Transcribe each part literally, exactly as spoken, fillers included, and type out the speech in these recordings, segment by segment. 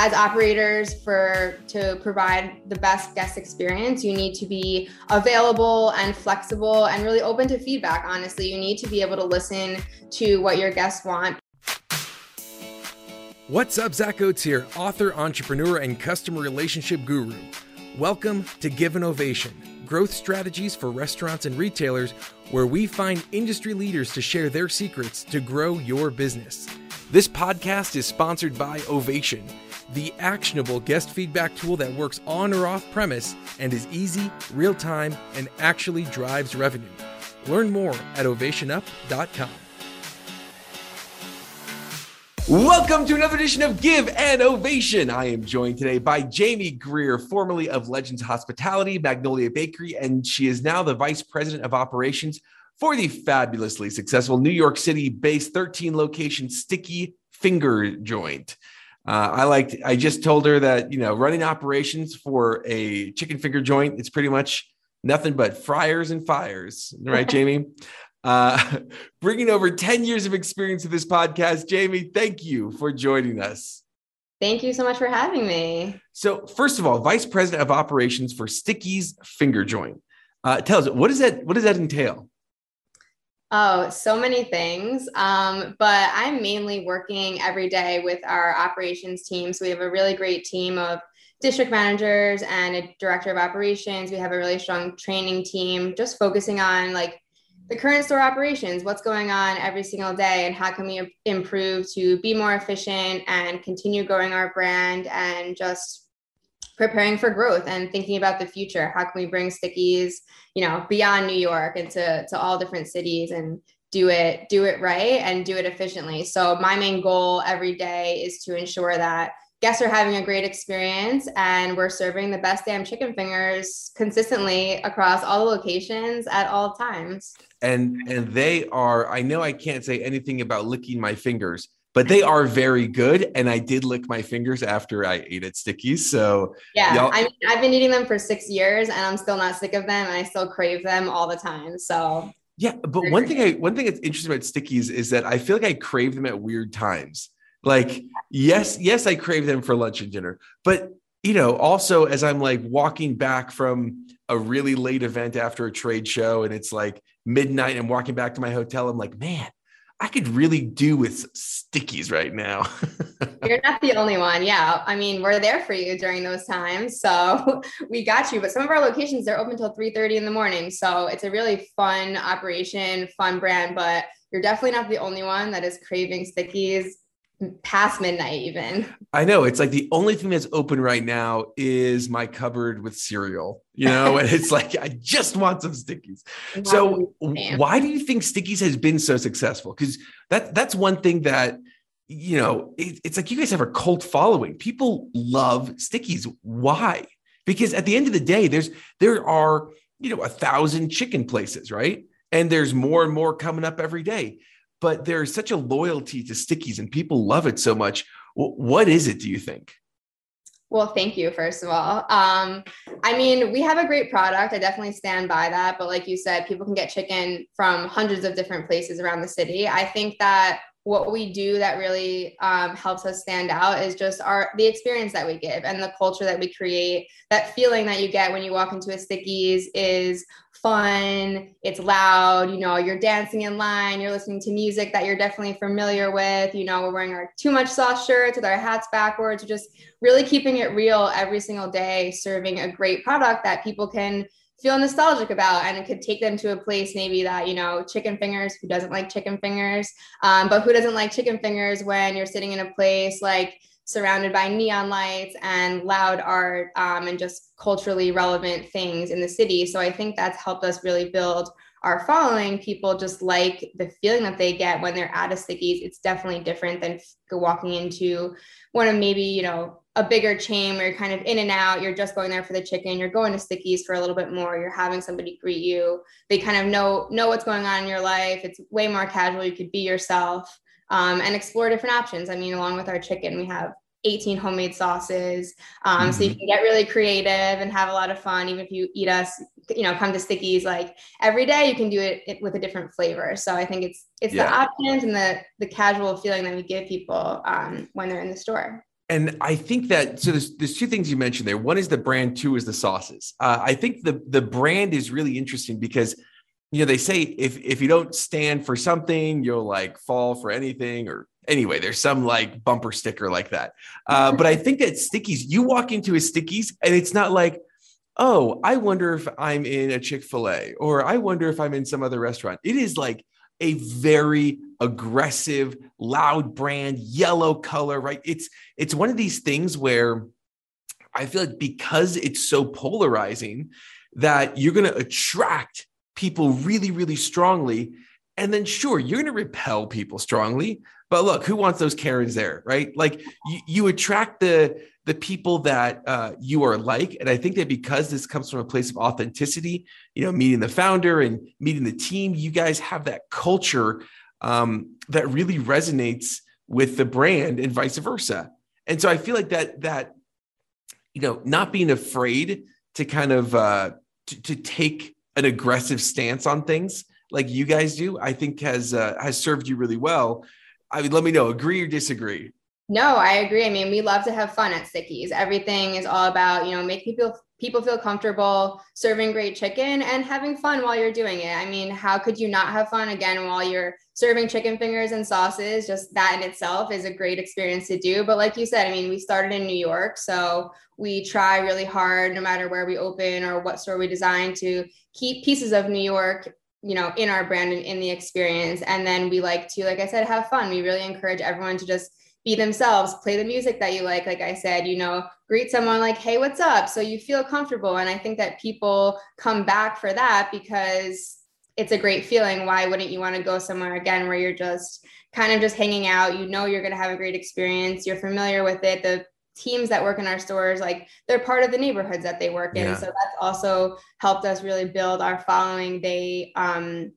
as operators, for to provide the best guest experience, you need to be available and flexible and really open to feedback. Honestly, you need to be able to listen to what your guests want. What's up, Zach Oates here, author, entrepreneur, and customer relationship guru. Welcome to Give an Ovation, growth strategies for restaurants and retailers, where we find industry leaders to share their secrets to grow your business. This podcast is sponsored by Ovation, the actionable guest feedback tool that works on or off premise and is easy, real-time, and actually drives revenue. Learn more at ovation up dot com. Welcome to another edition of Give an Ovation. I am joined today by Jamie Greer, formerly of Legends Hospitality, Magnolia Bakery, and she is now the Vice President of Operations for the fabulously successful New York City-based thirteen location Sticky Finger Joint. Uh, I liked. I just told her that, you know, running operations for a chicken finger joint, it's pretty much nothing but fryers and fires, right, Jamie? Uh, bringing over ten years of experience to this podcast. Jamie, thank you for joining us. Thank you so much for having me. So first of all, Vice President of Operations for Sticky's Finger Joint. Uh, tell us, what, is that, what does that entail? Oh, so many things. Um, but I'm mainly working every day with our operations team. So we have a really great team of district managers and a director of operations. We have a really strong training team, just focusing on like the current store operations, what's going on every single day, and how can we improve to be more efficient and continue growing our brand and just preparing for growth and thinking about the future. How can we bring Sticky's, you know, beyond New York and to, to all different cities and do it, do it right and do it efficiently. So my main goal every day is to ensure that guests are having a great experience and we're serving the best damn chicken fingers consistently across all the locations at all times. And and they are, I know I can't say anything about licking my fingers, but they are very good. And I did lick my fingers after I ate at Sticky's. So yeah, I mean, I've been eating them for six years and I'm still not sick of them. And I still crave them all the time. So yeah, but one thing I, one thing that's interesting about Sticky's is that I feel like I crave them at weird times. Like, yes, yes, I crave them for lunch and dinner, but, you know, also as I'm like walking back from a really late event after a trade show and it's like midnight and walking back to my hotel, I'm like, man, I could really do with Sticky's right now. You're not the only one. Yeah. I mean, we're there for you during those times. So we got you, but some of our locations, they're open till three thirty in the morning. So it's a really fun operation, fun brand, but you're definitely not the only one that is craving Sticky's past midnight even. I know. It's like the only thing that's open right now is my cupboard with cereal, you know, and it's like, I just want some Sticky's. Wow. So why do you think Sticky's has been so successful? Because that, that's one thing that, you know, it, it's like you guys have a cult following. People love Sticky's. Why? Because at the end of the day, there's, there are, you know, a thousand chicken places, right? And there's more and more coming up every day. But there's such a loyalty to Sticky's and people love it so much. What is it, do you think? Well, thank you, first of all. Um, I mean, we have a great product. I definitely stand by that. But like you said, people can get chicken from hundreds of different places around the city. I think that what we do that really um, helps us stand out is just our the experience that we give and the culture that we create. That feeling that you get when you walk into a Sticky's is fun, it's loud, you know, you're dancing in line, you're listening to music that you're definitely familiar with, you know, we're wearing our too much sauce shirts with our hats backwards, we're just really keeping it real every single day, serving a great product that people can feel nostalgic about, and it could take them to a place maybe that, you know, chicken fingers, who doesn't like chicken fingers, um, but who doesn't like chicken fingers when you're sitting in a place like surrounded by neon lights and loud art um, and just culturally relevant things in the city. So I think that's helped us really build our following. People just like the feeling that they get when they're at a Sticky's. It's definitely different than walking into one of maybe, you know, a bigger chain where you're kind of in and out. You're just going there for the chicken. You're going to Sticky's for a little bit more. You're having somebody greet you. They kind of know, know what's going on in your life. It's way more casual. You could be yourself. Um, and explore different options. I mean, along with our chicken, we have eighteen homemade sauces. Um, mm-hmm. So you can get really creative and have a lot of fun. Even if you eat us, you know, come to Sticky's like every day, you can do it, it with a different flavor. So I think it's it's yeah. the options and the the casual feeling that we give people um, when they're in the store. And I think that, so there's, there's two things you mentioned there. One is the brand, two is the sauces. Uh, I think the, the brand is really interesting because, you know, they say if, if you don't stand for something, you'll like fall for anything, or anyway, there's some like bumper sticker like that. Uh, but I think that Sticky's, you walk into a Sticky's and it's not like, oh, I wonder if I'm in a Chick-fil-A, or I wonder if I'm in some other restaurant. It is like a very aggressive, loud brand, yellow color, right? It's, it's one of these things where I feel like because it's so polarizing that you're going to attract people really, really strongly. And then sure, you're going to repel people strongly, but look, who wants those Karens there, right? Like you, you attract the, the people that uh, you are like. And I think that because this comes from a place of authenticity, you know, meeting the founder and meeting the team, you guys have that culture um, that really resonates with the brand and vice versa. And so I feel like that, that, you know, not being afraid to kind of uh, to, to take an aggressive stance on things like you guys do, I think has, uh, has served you really well. I mean, let me know, agree or disagree. No, I agree. I mean, we love to have fun at Sticky's. Everything is all about, you know, make people, people feel comfortable, serving great chicken and having fun while you're doing it. I mean, how could you not have fun again while you're serving chicken fingers and sauces? Just that in itself is a great experience to do. But like you said, I mean, we started in New York, so we try really hard, no matter where we open or what store we design, to keep pieces of New York, you know, in our brand and in the experience. And then we like to, like I said, have fun. We really encourage everyone to just be themselves, play the music that you like. Like I said, you know, greet someone like, hey, what's up? So you feel comfortable. And I think that people come back for that because it's a great feeling. Why wouldn't you want to go somewhere again where you're just kind of just hanging out? You know, you're going to have a great experience. You're familiar with it. The teams that work in our stores, like they're part of the neighborhoods that they work in. Yeah. So that's also helped us really build our following. They, um,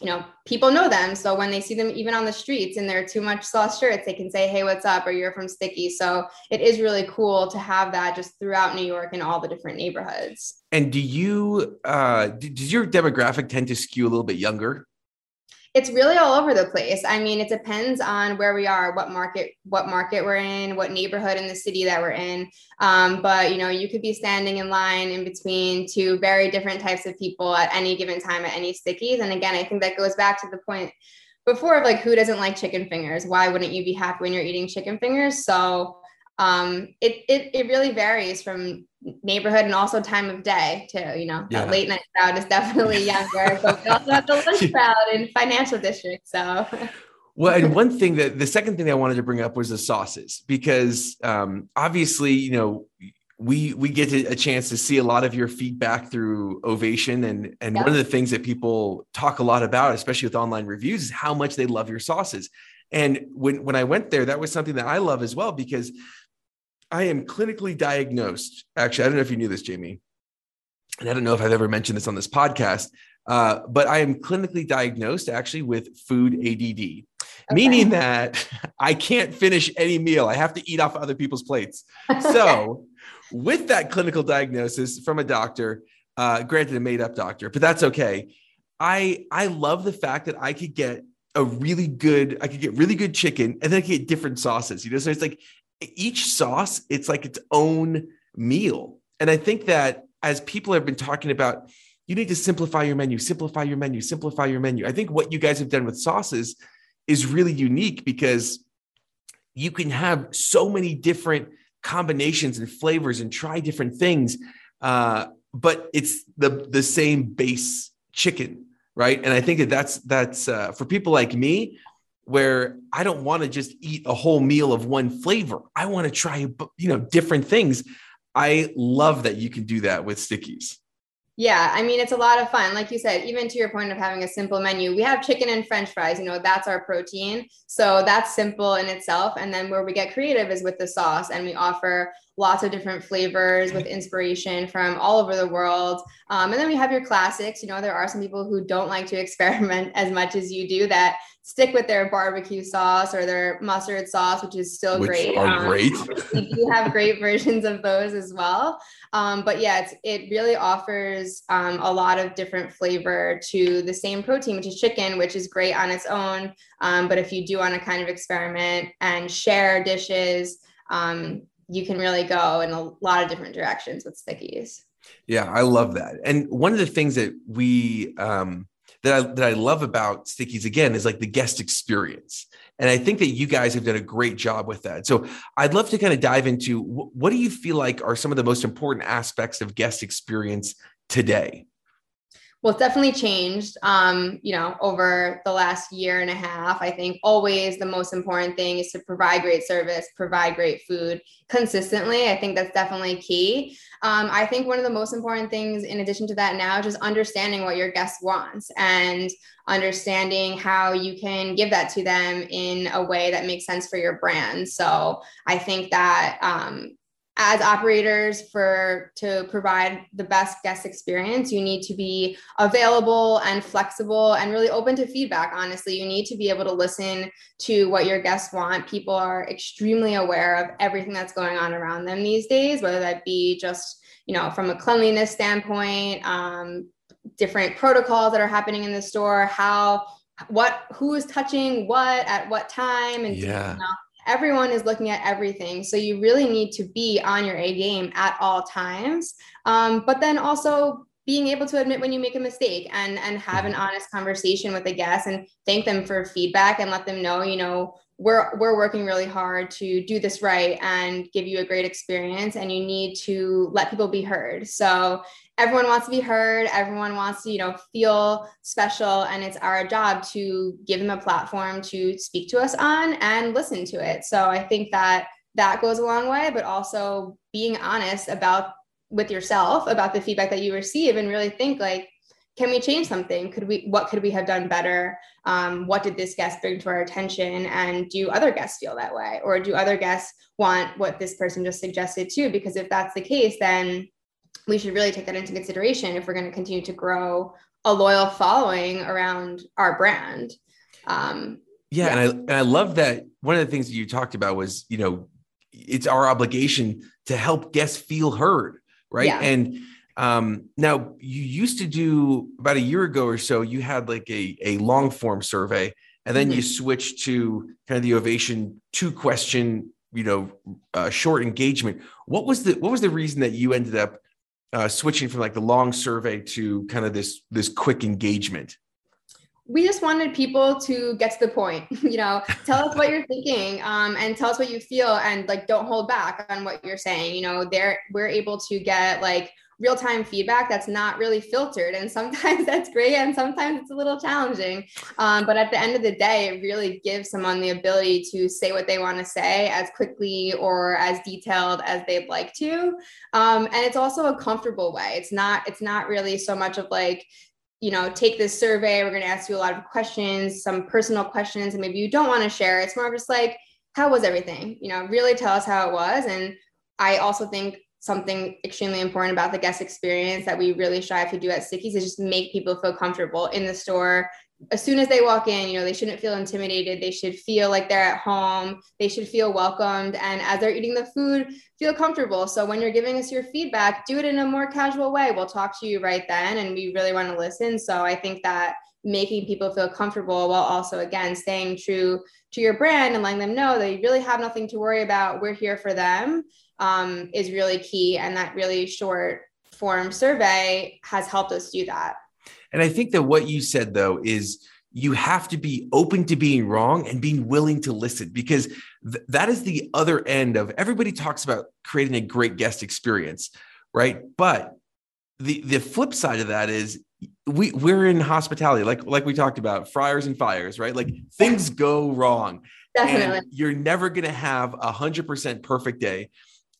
you know, people know them. So when they see them even on the streets in their Too Much Sauce shirts, they can say, hey, what's up? Or you're from Sticky. So it is really cool to have that just throughout New York and all the different neighborhoods. And do you, uh, does your demographic tend to skew a little bit younger? It's really all over the place. I mean, it depends on where we are, what market, what market we're in, what neighborhood in the city that we're in. Um, but, you know, you could be standing in line in between two very different types of people at any given time at any Sticky's. And again, I think that goes back to the point before of like, who doesn't like chicken fingers? Why wouldn't you be happy when you're eating chicken fingers? So um, it, it, it really varies from neighborhood and also time of day too. You know, yeah. That late night crowd is definitely younger, but we also have the lunch crowd and financial district. So, well, and one thing that the second thing I wanted to bring up was the sauces, because um, obviously, you know, we we get a chance to see a lot of your feedback through Ovation, and and yeah. One of the things that people talk a lot about, especially with online reviews, is how much they love your sauces. And when when I went there, that was something that I love as well, because I am clinically diagnosed. Actually, I don't know if you knew this, Jamie, and I don't know if I've ever mentioned this on this podcast, uh, but I am clinically diagnosed actually with food A D D, okay. Meaning that I can't finish any meal. I have to eat off other people's plates. So with that clinical diagnosis from a doctor, uh, granted a made up doctor, but that's okay. I, I love the fact that I could get a really good, I could get really good chicken and then I could get different sauces, you know? So it's like, each sauce, it's like its own meal. And I think that as people have been talking about, you need to simplify your menu, simplify your menu, simplify your menu. I think what you guys have done with sauces is really unique because you can have so many different combinations and flavors and try different things. Uh, but it's the, the same base chicken, right? And I think that that's, that's uh, for people like me, where I don't want to just eat a whole meal of one flavor. I want to try, you know, different things. I love that you can do that with Sticky's. Yeah. I mean, it's a lot of fun. Like you said, even to your point of having a simple menu, we have chicken and French fries, you know, that's our protein. So that's simple in itself. And then where we get creative is with the sauce, and we offer lots of different flavors with inspiration from all over the world. Um, and then we have your classics. You know, there are some people who don't like to experiment as much as you do that stick with their barbecue sauce or their mustard sauce, which is still which great. Are um, great. We do have great versions of those as well. Um, but yeah, it's, it really offers um, a lot of different flavor to the same protein, which is chicken, which is great on its own. Um, but if you do want to kind of experiment and share dishes, um, you can really go in a lot of different directions with Sticky's. Yeah, I love that. And one of the things that we, um, that I, that I love about Sticky's again is like the guest experience. And I think that you guys have done a great job with that. So I'd love to kind of dive into wh- what do you feel like are some of the most important aspects of guest experience today? Well, it's definitely changed, um, you know, over the last year and a half. I think always the most important thing is to provide great service, provide great food consistently. I think that's definitely key. Um, I think one of the most important things in addition to that now is just understanding what your guest wants and understanding how you can give that to them in a way that makes sense for your brand. So I think that, um, as operators, for to provide the best guest experience, you need to be available and flexible and really open to feedback. Honestly, you need to be able to listen to what your guests want. People are extremely aware of everything that's going on around them these days, whether that be just, you know, from a cleanliness standpoint, um, different protocols that are happening in the store, how, what, who is touching what at what time, and yeah. you know, everyone is looking at everything. So you really need to be on your A game at all times. Um, but then also being able to admit when you make a mistake and, and have an honest conversation with the guest and thank them for feedback and let them know, you know, we're, we're working really hard to do this right and give you a great experience, and you need to let people be heard. So everyone wants to be heard. Everyone wants to, you know, feel special, and it's our job to give them a platform to speak to us on and listen to it. So I think that that goes a long way, but also being honest about with yourself about the feedback that you receive and really think like, can we change something? Could we, what could we have done better? Um, what did this guest bring to our attention? And do other guests feel that way? Or do other guests want what this person just suggested too? Because if that's the case, then we should really take that into consideration if we're going to continue to grow a loyal following around our brand. Um, yeah, yeah. And, I, and I love that. One of the things that you talked about was, you know, it's our obligation to help guests feel heard. Right. Yeah. And um, now you used to do, about a year ago or so, you had like a, a long form survey, and then mm-hmm. you switched to kind of the Ovation two question, you know, uh, short engagement. What was the, what was the reason that you ended up Uh, switching from like the long survey to kind of this, this quick engagement? We just wanted people to get to the point, you know, tell us what you're thinking, um, and tell us what you feel, and like, don't hold back on what you're saying. You know, there, we're able to get like real-time feedback that's not really filtered. And sometimes that's great, and sometimes it's a little challenging. Um, but at the end of the day, it really gives someone the ability to say what they want to say as quickly or as detailed as they'd like to. Um, and it's also a comfortable way. It's not, it's not really so much of like, you know, take this survey, we're going to ask you a lot of questions, some personal questions, and maybe you don't want to share. It's more just like, how was everything? You know, really tell us how it was. And I also think something extremely important about the guest experience that we really strive to do at Sticky's is just make people feel comfortable in the store. As soon as they walk in, you know, they shouldn't feel intimidated. They should feel like they're at home. They should feel welcomed. And as they're eating the food, feel comfortable. So when you're giving us your feedback, do it in a more casual way. We'll talk to you right then. And we really want to listen. So I think that making people feel comfortable while also, again, staying true to your brand and letting them know that you really have nothing to worry about. We're here for them. Um, is really key. And that really short form survey has helped us do that. And I think that what you said, though, is you have to be open to being wrong and being willing to listen, because th- that is the other end of, everybody talks about creating a great guest experience, right? But the, the flip side of that is we we're in hospitality, like, like we talked about, fryers and fires, right? Like things go wrong. Definitely. And you're never going to have a hundred percent perfect day.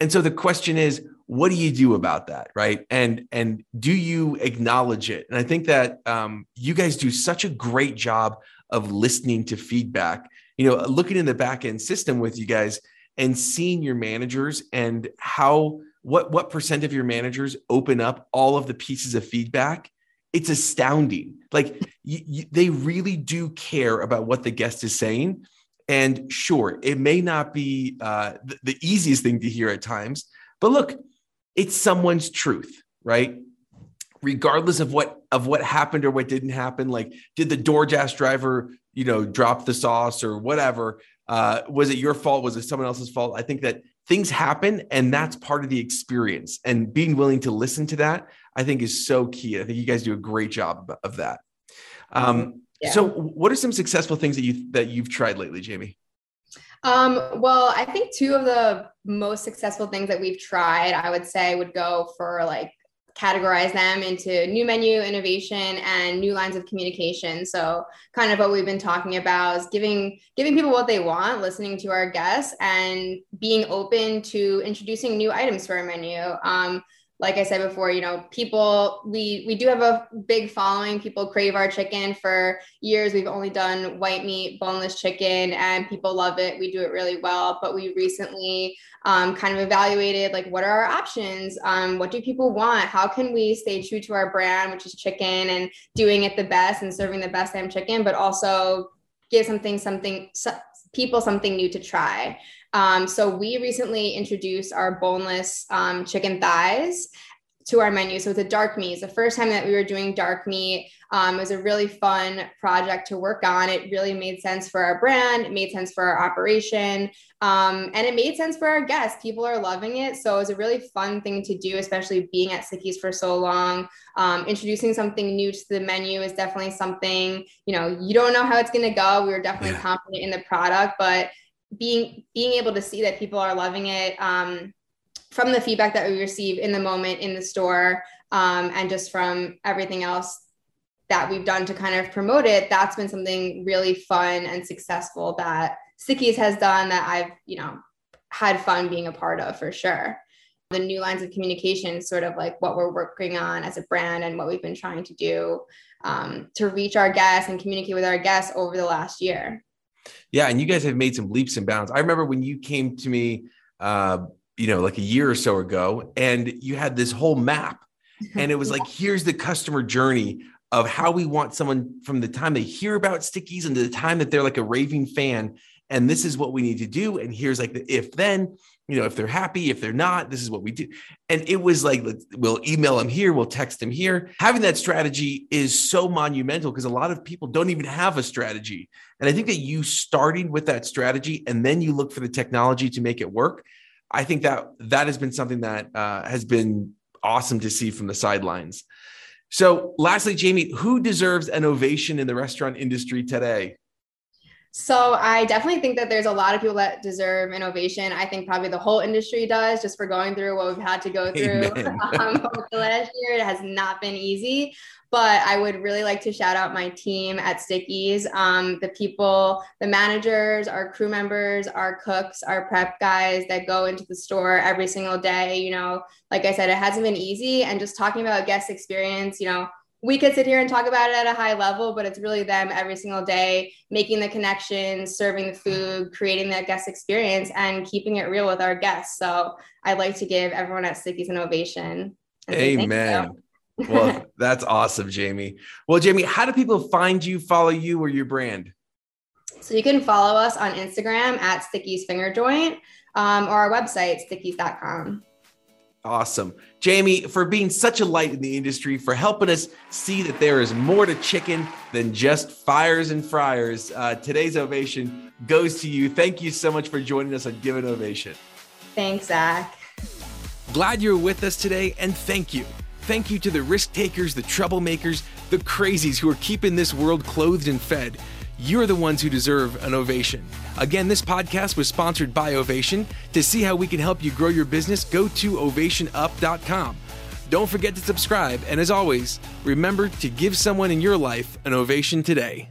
And so the question is, what do you do about that? Right. And, and do you acknowledge it? And I think that um, you guys do such a great job of listening to feedback, you know, looking in the back end system with you guys and seeing your managers and how, what, what percent of your managers open up all of the pieces of feedback. It's astounding. Like you, you, they really do care about what the guest is saying. And sure, it may not be uh, the, the easiest thing to hear at times, but look, it's someone's truth, right? Regardless of what of what happened or what didn't happen, like did the DoorDash driver, you know, drop the sauce or whatever? Uh, was it your fault? Was it someone else's fault? I think that things happen, and that's part of the experience. And being willing to listen to that, I think, is so key. I think you guys do a great job of that. Um, yeah. So what are some successful things that you, that you've tried lately, Jamie? Um, well, I think two of the most successful things that we've tried, I would say, would go for like categorize them into new menu innovation and new lines of communication. So kind of what we've been talking about is giving, giving people what they want, listening to our guests, and being open to introducing new items to our menu. Um, Like I said before, you know, people, we, we do have a big following. People crave our chicken. For years, we've only done white meat, boneless chicken, and people love it. We do it really well. But we recently um, kind of evaluated, like, what are our options? Um, what do people want? How can we stay true to our brand, which is chicken, and doing it the best and serving the best damn chicken, but also give something, something, so- people something new to try. Um, so we recently introduced our boneless um, chicken thighs to our menu. So it's a dark meat. It's the first time that we were doing dark meat. Um, it was a really fun project to work on. It really made sense for our brand. It made sense for our operation. Um, and it made sense for our guests. People are loving it. So it was a really fun thing to do, especially being at Sticky's for so long. Um, introducing something new to the menu is definitely something, you know, you don't know how it's going to go. We were definitely yeah. confident in the product, but being, being able to see that people are loving it, um, from the feedback that we receive in the moment in the store, um, and just from everything else that we've done to kind of promote it, that's been something really fun and successful that Sticky's has done that I've, you know, had fun being a part of for sure. The new lines of communication, sort of like what we're working on as a brand and what we've been trying to do um, to reach our guests and communicate with our guests over the last year. Yeah. And you guys have made some leaps and bounds. I remember when you came to me, uh, you know, like a year or so ago, and you had this whole map, and it was like, here's the customer journey of how we want someone from the time they hear about Sticky's and to the time that they're like a raving fan. And this is what we need to do. And here's like the, if then, you know, if they're happy, if they're not, this is what we do. And it was like, we'll email them here. We'll text them here. Having that strategy is so monumental because a lot of people don't even have a strategy. And I think that you starting with that strategy and then you look for the technology to make it work. I think that that has been something that uh, has been awesome to see from the sidelines. So lastly, Jamie, who deserves an ovation in the restaurant industry today? So I definitely think that there's a lot of people that deserve an ovation. I think probably the whole industry does, just for going through what we've had to go through um, over the last year. It has not been easy. But I would really like to shout out my team at Sticky's, um, the people, the managers, our crew members, our cooks, our prep guys that go into the store every single day. You know, like I said, it hasn't been easy. And just talking about guest experience, you know, we could sit here and talk about it at a high level, but it's really them every single day, making the connections, serving the food, creating that guest experience, and keeping it real with our guests. So I'd like to give everyone at Sticky's an ovation. Amen. Well, that's awesome, Jamie. Well, Jamie, how do people find you, follow you, or your brand? So you can follow us on Instagram at Sticky's Finger Joint, um, or our website, stickies dot com. Awesome. Jamie, for being such a light in the industry, for helping us see that there is more to chicken than just fires and fryers. Uh, today's ovation goes to you. Thank you so much for joining us on Give an Ovation. Thanks, Zach. Glad you're with us today, and thank you. Thank you to the risk takers, the troublemakers, the crazies who are keeping this world clothed and fed. You're the ones who deserve an ovation. Again, this podcast was sponsored by Ovation. To see how we can help you grow your business, go to ovation up dot com. Don't forget to subscribe, and as always, remember to give someone in your life an ovation today.